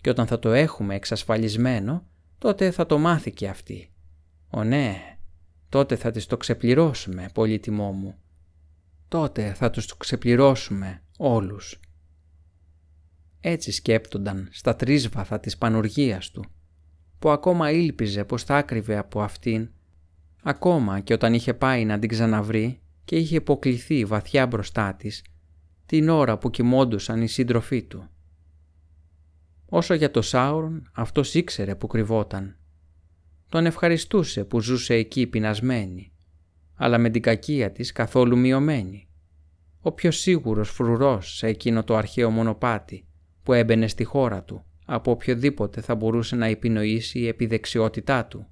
Και όταν θα το έχουμε εξασφαλισμένο, τότε θα το μάθει και αυτή. Ω ναι. Τότε θα τις το ξεπληρώσουμε, πολύτιμό μου. Τότε θα τους το ξεπληρώσουμε όλους». Έτσι σκέπτονταν στα τρίσβαθα της πανουργίας του, που ακόμα ήλπιζε πως θα άκρυβε από αυτήν, ακόμα και όταν είχε πάει να την ξαναβρει και είχε υποκληθεί βαθιά μπροστά της, την ώρα που κοιμόντουσαν οι σύντροφοί του. Όσο για το Σάουρον, αυτός ήξερε που κρυβόταν. Τον ευχαριστούσε που ζούσε εκεί πεινασμένη, αλλά με την κακία της καθόλου μειωμένη. Ο πιο σίγουρος φρουρός σε εκείνο το αρχαίο μονοπάτι που έμπαινε στη χώρα του από οποιοδήποτε θα μπορούσε να επινοήσει η επιδεξιότητά του.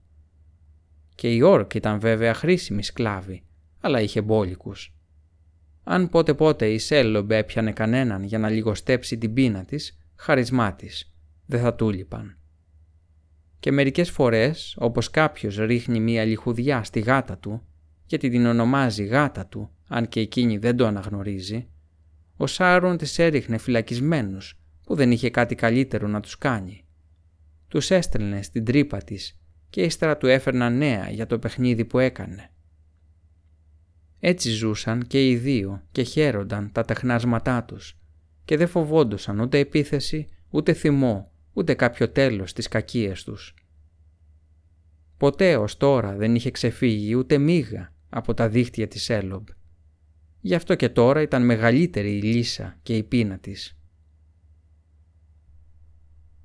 Και η Ορκ ήταν βέβαια χρήσιμη σκλάβη, αλλά είχε μπόλικους. Αν πότε πότε η Σέλομπ έπιανε κανέναν για να λιγοστέψει την πείνα της, χαρισμά της, δεν θα τούλιπαν. Και μερικές φορές, όπως κάποιος ρίχνει μία λιχουδιά στη γάτα του, γιατί την ονομάζει γάτα του, αν και εκείνη δεν το αναγνωρίζει, ο Σάουρον τις έριχνε φυλακισμένους που δεν είχε κάτι καλύτερο να τους κάνει. Τους έστελνε στην τρύπα της και ύστερα του έφερναν νέα για το παιχνίδι που έκανε. Έτσι ζούσαν και οι δύο και χαίρονταν τα τεχνάσματά τους και δεν φοβόντουσαν ούτε επίθεση, ούτε θυμό, ούτε κάποιο τέλος στις κακίες τους. Ποτέ ως τώρα δεν είχε ξεφύγει ούτε μίγα από τα δίχτυα της Σέλομπ. Γι' αυτό και τώρα ήταν μεγαλύτερη η λύσα και η πείνα της.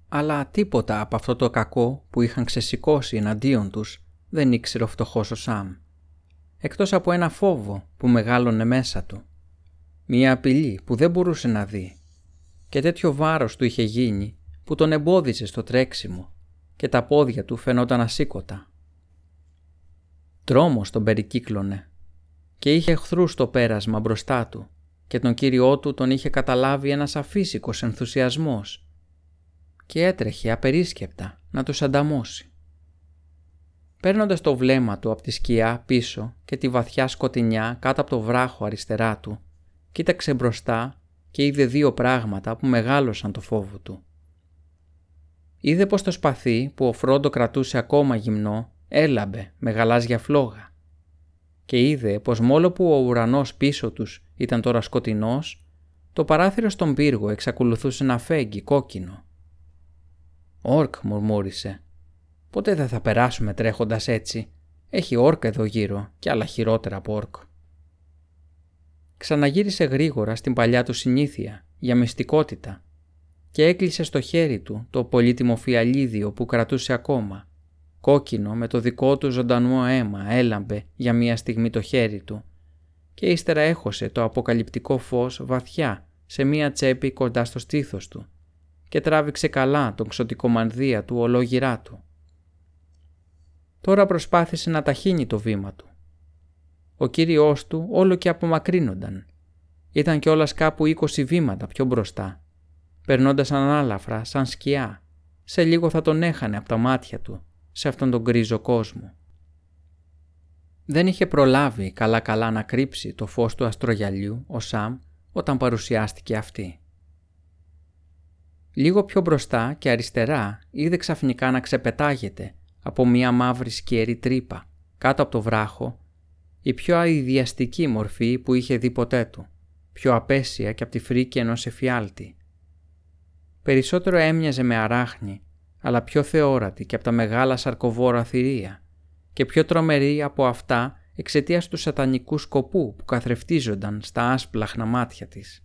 Αλλά τίποτα από αυτό το κακό που είχαν ξεσηκώσει εναντίον τους δεν ήξερε ο φτωχός ο Σάμ, εκτός από ένα φόβο που μεγάλωνε μέσα του, μια απειλή που δεν μπορούσε να δει, και τέτοιο βάρος του είχε γίνει που τον εμπόδιζε στο τρέξιμο και τα πόδια του φαινόταν ασήκωτα. Τρόμος τον περικύκλωνε και είχε εχθρούς στο πέρασμα μπροστά του και τον Κύριό του τον είχε καταλάβει ένας αφύσικος ενθουσιασμός και έτρεχε απερίσκεπτα να τους ανταμώσει. Παίρνοντας το βλέμμα του από τη σκιά πίσω και τη βαθιά σκοτεινιά κάτω από το βράχο αριστερά του, κοίταξε μπροστά και είδε δύο πράγματα που μεγάλωσαν το φόβο του. Είδε πως το σπαθί που ο Φρόντο κρατούσε ακόμα γυμνό έλαμπε με γαλάζια φλόγα και είδε πως μόλο που ο ουρανός πίσω τους ήταν τώρα σκοτεινός, το παράθυρο στον πύργο εξακολουθούσε να φέγγει κόκκινο. «Ορκ», μουρμούρισε, «ποτέ δεν θα περάσουμε τρέχοντας έτσι. Έχει ορκ εδώ γύρω και άλλα χειρότερα από ορκ». Ξαναγύρισε γρήγορα στην παλιά του συνήθεια για μυστικότητα και έκλεισε στο χέρι του το πολύτιμο φιαλίδιο που κρατούσε ακόμα. Κόκκινο με το δικό του ζωντανό αίμα έλαμπε για μία στιγμή το χέρι του και ύστερα έχωσε το αποκαλυπτικό φως βαθιά σε μία τσέπη κοντά στο στήθος του και τράβηξε καλά τον ξωτικομανδία του ολόγυρά του. Τώρα προσπάθησε να ταχύνει το βήμα του. Ο Κύριός του όλο και απομακρύνονταν. Ήταν κιόλας κάπου είκοσι βήματα πιο μπροστά, περνώντας ανάλαφρα σαν σκιά. Σε λίγο θα τον έχανε από τα μάτια του σε αυτόν τον γκρίζο κόσμο. Δεν είχε προλάβει καλά-καλά να κρύψει το φως του αστρογυαλιού ο Σαμ όταν παρουσιάστηκε αυτή. Λίγο πιο μπροστά και αριστερά είδε ξαφνικά να ξεπετάγεται από μια μαύρη σκιερή τρύπα κάτω από το βράχο, η πιο αηδιαστική μορφή που είχε δει ποτέ του, πιο απέσια και από τη φρίκη ενός εφιάλτη. Περισσότερο έμοιαζε με αράχνη, αλλά πιο θεόρατη και από τα μεγάλα σαρκοβόρα θηρία και πιο τρομερή από αυτά εξαιτίας του σατανικού σκοπού που καθρεφτίζονταν στα άσπλαχνα μάτια της.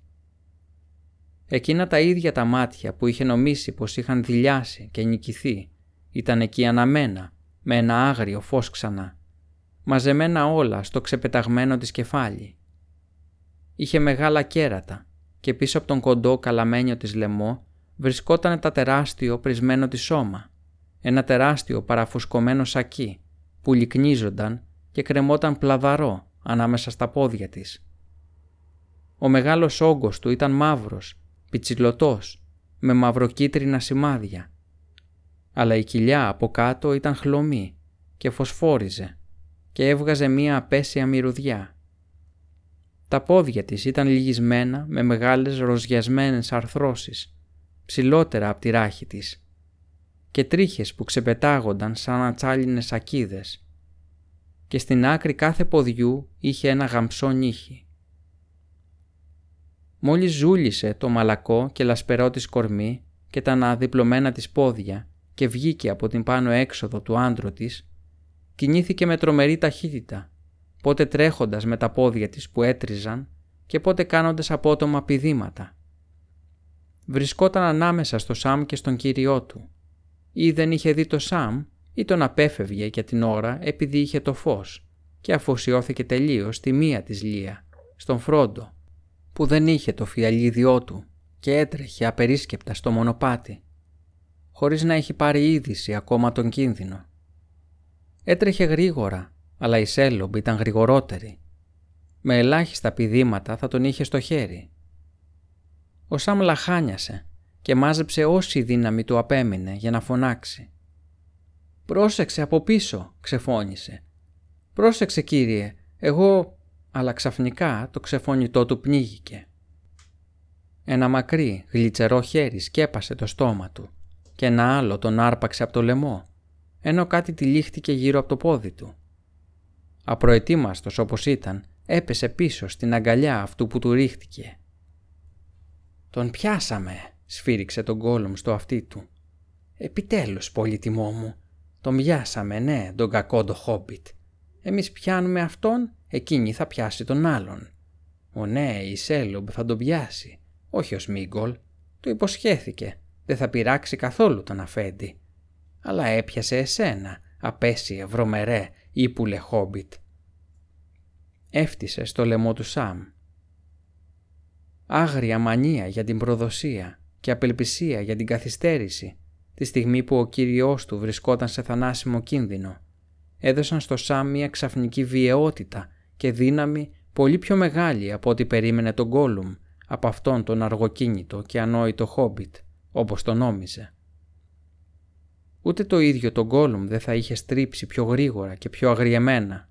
Εκείνα τα ίδια τα μάτια που είχε νομίσει πως είχαν δηλιάσει και νικηθεί ήταν εκεί αναμένα με ένα άγριο φως ξανά, μαζεμένα όλα στο ξεπεταγμένο της κεφάλι. Είχε μεγάλα κέρατα και πίσω από τον κοντό καλαμένιο της λαιμό βρισκόταν τα τεράστιο πρισμένο της σώμα, ένα τεράστιο παραφουσκωμένο σακί που λυκνίζονταν και κρεμόταν πλαβαρό ανάμεσα στα πόδια της. Ο μεγάλος όγκος του ήταν μαύρος, πιτσιλωτός, με μαυροκίτρινα σημάδια, αλλά η κοιλιά από κάτω ήταν χλωμή και φωσφόριζε και έβγαζε μία απέσια μυρωδιά. Τα πόδια της ήταν λυγισμένα με μεγάλες ροζιασμένες αρθρώσεις, ψηλότερα από τη ράχη της, και τρίχες που ξεπετάγονταν σαν ατσάλινες σακίδες, και στην άκρη κάθε ποδιού είχε ένα γαμψό νύχι. Μόλις ζούλησε το μαλακό και λασπερό της κορμί και τα αναδιπλωμένα της πόδια και βγήκε από την πάνω έξοδο του άντρου της, κινήθηκε με τρομερή ταχύτητα, πότε τρέχοντας με τα πόδια της που έτριζαν και πότε κάνοντας απότομα πηδήματα. Βρισκόταν ανάμεσα στο Σάμ και στον κύριό του. Ή δεν είχε δει το Σάμ ή τον απέφευγε για την ώρα επειδή είχε το φως και αφοσιώθηκε τελείως στη μία της λία, στον Φρόντο, που δεν είχε το φιαλίδιό του και έτρεχε απερίσκεπτα στο μονοπάτι, χωρίς να έχει πάρει είδηση ακόμα τον κίνδυνο. Έτρεχε γρήγορα, αλλά η Σέλομπ ήταν γρηγορότερη. Με ελάχιστα πηδήματα θα τον είχε στο χέρι. Ο Σάμ λαχάνιασε και μάζεψε όση δύναμη του απέμεινε για να φωνάξει. «Πρόσεξε από πίσω», ξεφώνησε. «Πρόσεξε, κύριε, εγώ...» Αλλά ξαφνικά το ξεφωνητό του πνίγηκε. Ένα μακρύ, γλιτσερό χέρι σκέπασε το στόμα του και ένα άλλο τον άρπαξε από το λαιμό, ενώ κάτι τυλίχτηκε γύρω από το πόδι του. Απροετοίμαστος όπως ήταν, έπεσε πίσω στην αγκαλιά αυτού που του ρίχτηκε. «Τον πιάσαμε», σφύριξε τον Γκόλουμ στο αυτί του. «Επιτέλους, πολύτιμό μου, τον πιάσαμε, ναι, τον κακόντο χόμπιτ. Εμείς πιάνουμε αυτόν, εκείνη θα πιάσει τον άλλον. Ο ναι, η Σέλομπ θα τον πιάσει, όχι ο Σμήγκολ. Του υποσχέθηκε, δεν θα πειράξει καθόλου τον αφέντη. Αλλά έπιασε εσένα, απέσιε, βρωμερέ, ύπουλε χόμπιτ». Έφτισε στο λαιμό του Σάμ. Άγρια μανία για την προδοσία και απελπισία για την καθυστέρηση, τη στιγμή που ο κύριός του βρισκόταν σε θανάσιμο κίνδυνο, έδωσαν στο Σάμ μια ξαφνική βιαιότητα και δύναμη πολύ πιο μεγάλη από ό,τι περίμενε τον Γκόλουμ από αυτόν τον αργοκίνητο και ανόητο χόμπιτ, όπως τον νόμιζε. Ούτε το ίδιο τον Γκόλουμ δεν θα είχε στρίψει πιο γρήγορα και πιο αγριεμένα.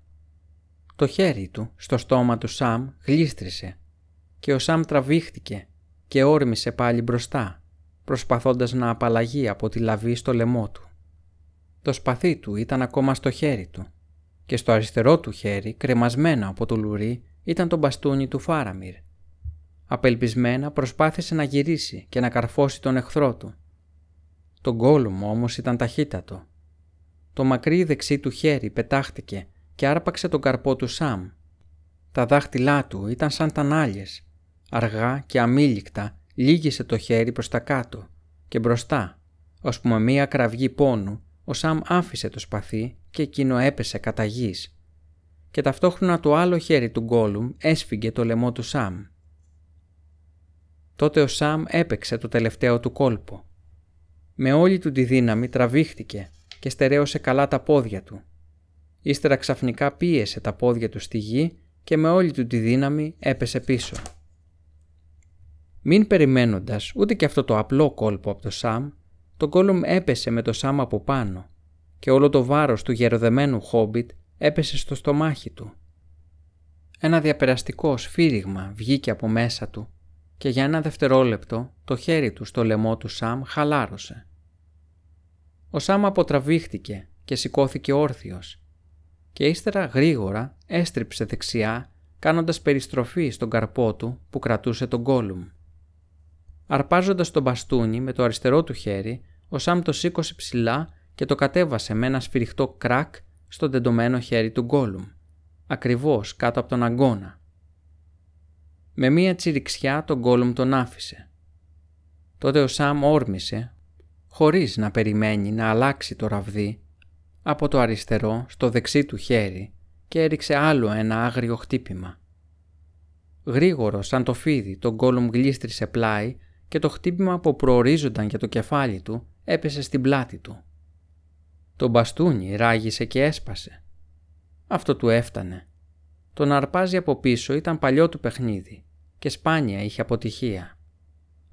Το χέρι του στο στόμα του Σάμ γλίστρισε και ο Σάμ τραβήχτηκε και όρμησε πάλι μπροστά, προσπαθώντας να απαλλαγεί από τη λαβή στο λαιμό του. Το σπαθί του ήταν ακόμα στο χέρι του και στο αριστερό του χέρι, κρεμασμένο από το λουρί, ήταν το μπαστούνι του Φάραμυρ. Απελπισμένα προσπάθησε να γυρίσει και να καρφώσει τον εχθρό του. Το Γκόλουμ όμως ήταν ταχύτατο. Το μακρύ δεξί του χέρι πετάχτηκε και άρπαξε τον καρπό του Σάμ. Τα δάχτυλά του ήταν σαν τανάλιες. Αργά και αμήλικτα λύγησε το χέρι προς τα κάτω και μπροστά, ώσπου με μία κραυγή πόνου ο Σάμ άφησε το σπαθί και εκείνο έπεσε κατά γης. Και ταυτόχρονα το άλλο χέρι του Γκόλουμ έσφυγε το λαιμό του Σάμ. Τότε ο Σάμ έπαιξε το τελευταίο του κόλπο. Με όλη του τη δύναμη τραβήχτηκε και στερέωσε καλά τα πόδια του. Ύστερα ξαφνικά πίεσε τα πόδια του στη γη και με όλη του τη δύναμη έπεσε πίσω. Μην περιμένοντας ούτε και αυτό το απλό κόλπο από το Σάμ, το Γκόλουμ έπεσε με το Σάμ από πάνω και όλο το βάρος του γεροδεμένου χόμπιτ έπεσε στο στομάχι του. Ένα διαπεραστικό σφύριγμα βγήκε από μέσα του και για ένα δευτερόλεπτο το χέρι του στο λαιμό του Σάμ χαλάρωσε. Ο Σάμ αποτραβήχτηκε και σηκώθηκε όρθιος και ύστερα γρήγορα έστριψε δεξιά κάνοντας περιστροφή στον καρπό του που κρατούσε τον Γκόλουμ. Αρπάζοντας τον μπαστούνι με το αριστερό του χέρι, ο Σάμ το σήκωσε ψηλά και το κατέβασε με ένα σφυριχτό κρακ στο τεντωμένο χέρι του Γκόλουμ, ακριβώς κάτω από τον αγκώνα. Με μία τσιριξιά τον Γκόλουμ τον άφησε. Τότε ο Σάμ όρμησε, χωρίς να περιμένει να αλλάξει το ραβδί, από το αριστερό στο δεξί του χέρι και έριξε άλλο ένα άγριο χτύπημα. Γρήγορο σαν το φίδι, τον Γκόλουμ γλίστρισε πλάι και το χτύπημα που προορίζονταν για το κεφάλι του έπεσε στην πλάτη του. Το μπαστούνι ράγισε και έσπασε. Αυτό του έφτανε. Το να αρπάζει από πίσω ήταν παλιό του παιχνίδι και σπάνια είχε αποτυχία.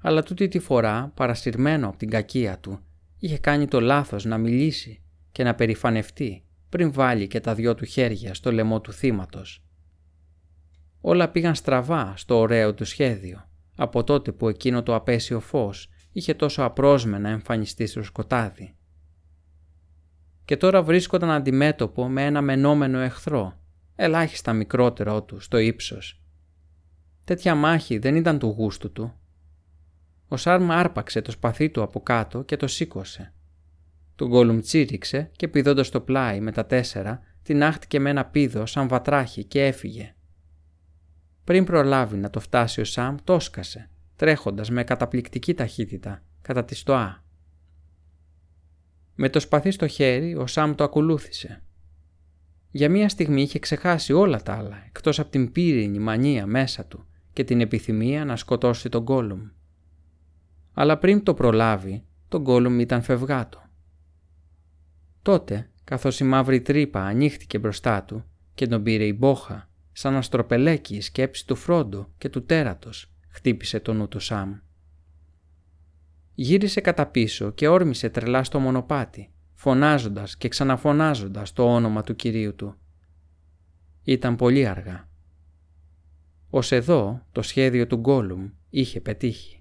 Αλλά τούτη τη φορά, παρασυρμένο από την κακία του, είχε κάνει το λάθος να μιλήσει και να περηφανευτεί πριν βάλει και τα δυο του χέρια στο λαιμό του θύματος. Όλα πήγαν στραβά στο ωραίο του σχέδιο, από τότε που εκείνο το απέσιο φως είχε τόσο απρόσμενα εμφανιστεί στο σκοτάδι. Και τώρα βρίσκονταν αντιμέτωπο με ένα μενόμενο εχθρό, ελάχιστα μικρότερό του στο ύψος. Τέτοια μάχη δεν ήταν του γούστου του. Ο Σάρμα άρπαξε το σπαθί του από κάτω και το σήκωσε. Τον Γκόλουμ τσίριξε και πηδώντας το πλάι με τα τέσσερα, την άχτηκε με ένα πήδο σαν βατράχι και έφυγε. Πριν προλάβει να το φτάσει ο Σαμ, το έσκασε, τρέχοντας με καταπληκτική ταχύτητα κατά τη στοά. Με το σπαθί στο χέρι, ο Σαμ το ακολούθησε. Για μία στιγμή είχε ξεχάσει όλα τα άλλα, εκτός από την πύρινη μανία μέσα του και την επιθυμία να σκοτώσει τον Γκόλουμ. Αλλά πριν το προλάβει, τον Γκόλουμ ήταν φευγάτο. Τότε, καθώς η μαύρη τρύπα ανοίχτηκε μπροστά του και τον πήρε η μπόχα, σαν αστροπελέκι η σκέψη του Φρόντο και του τέρατος, χτύπησε το νου του Σαμ. Γύρισε κατά πίσω και όρμησε τρελά στο μονοπάτι, φωνάζοντας και ξαναφωνάζοντας το όνομα του κυρίου του. Ήταν πολύ αργά. Ως εδώ το σχέδιο του Γκόλουμ είχε πετύχει.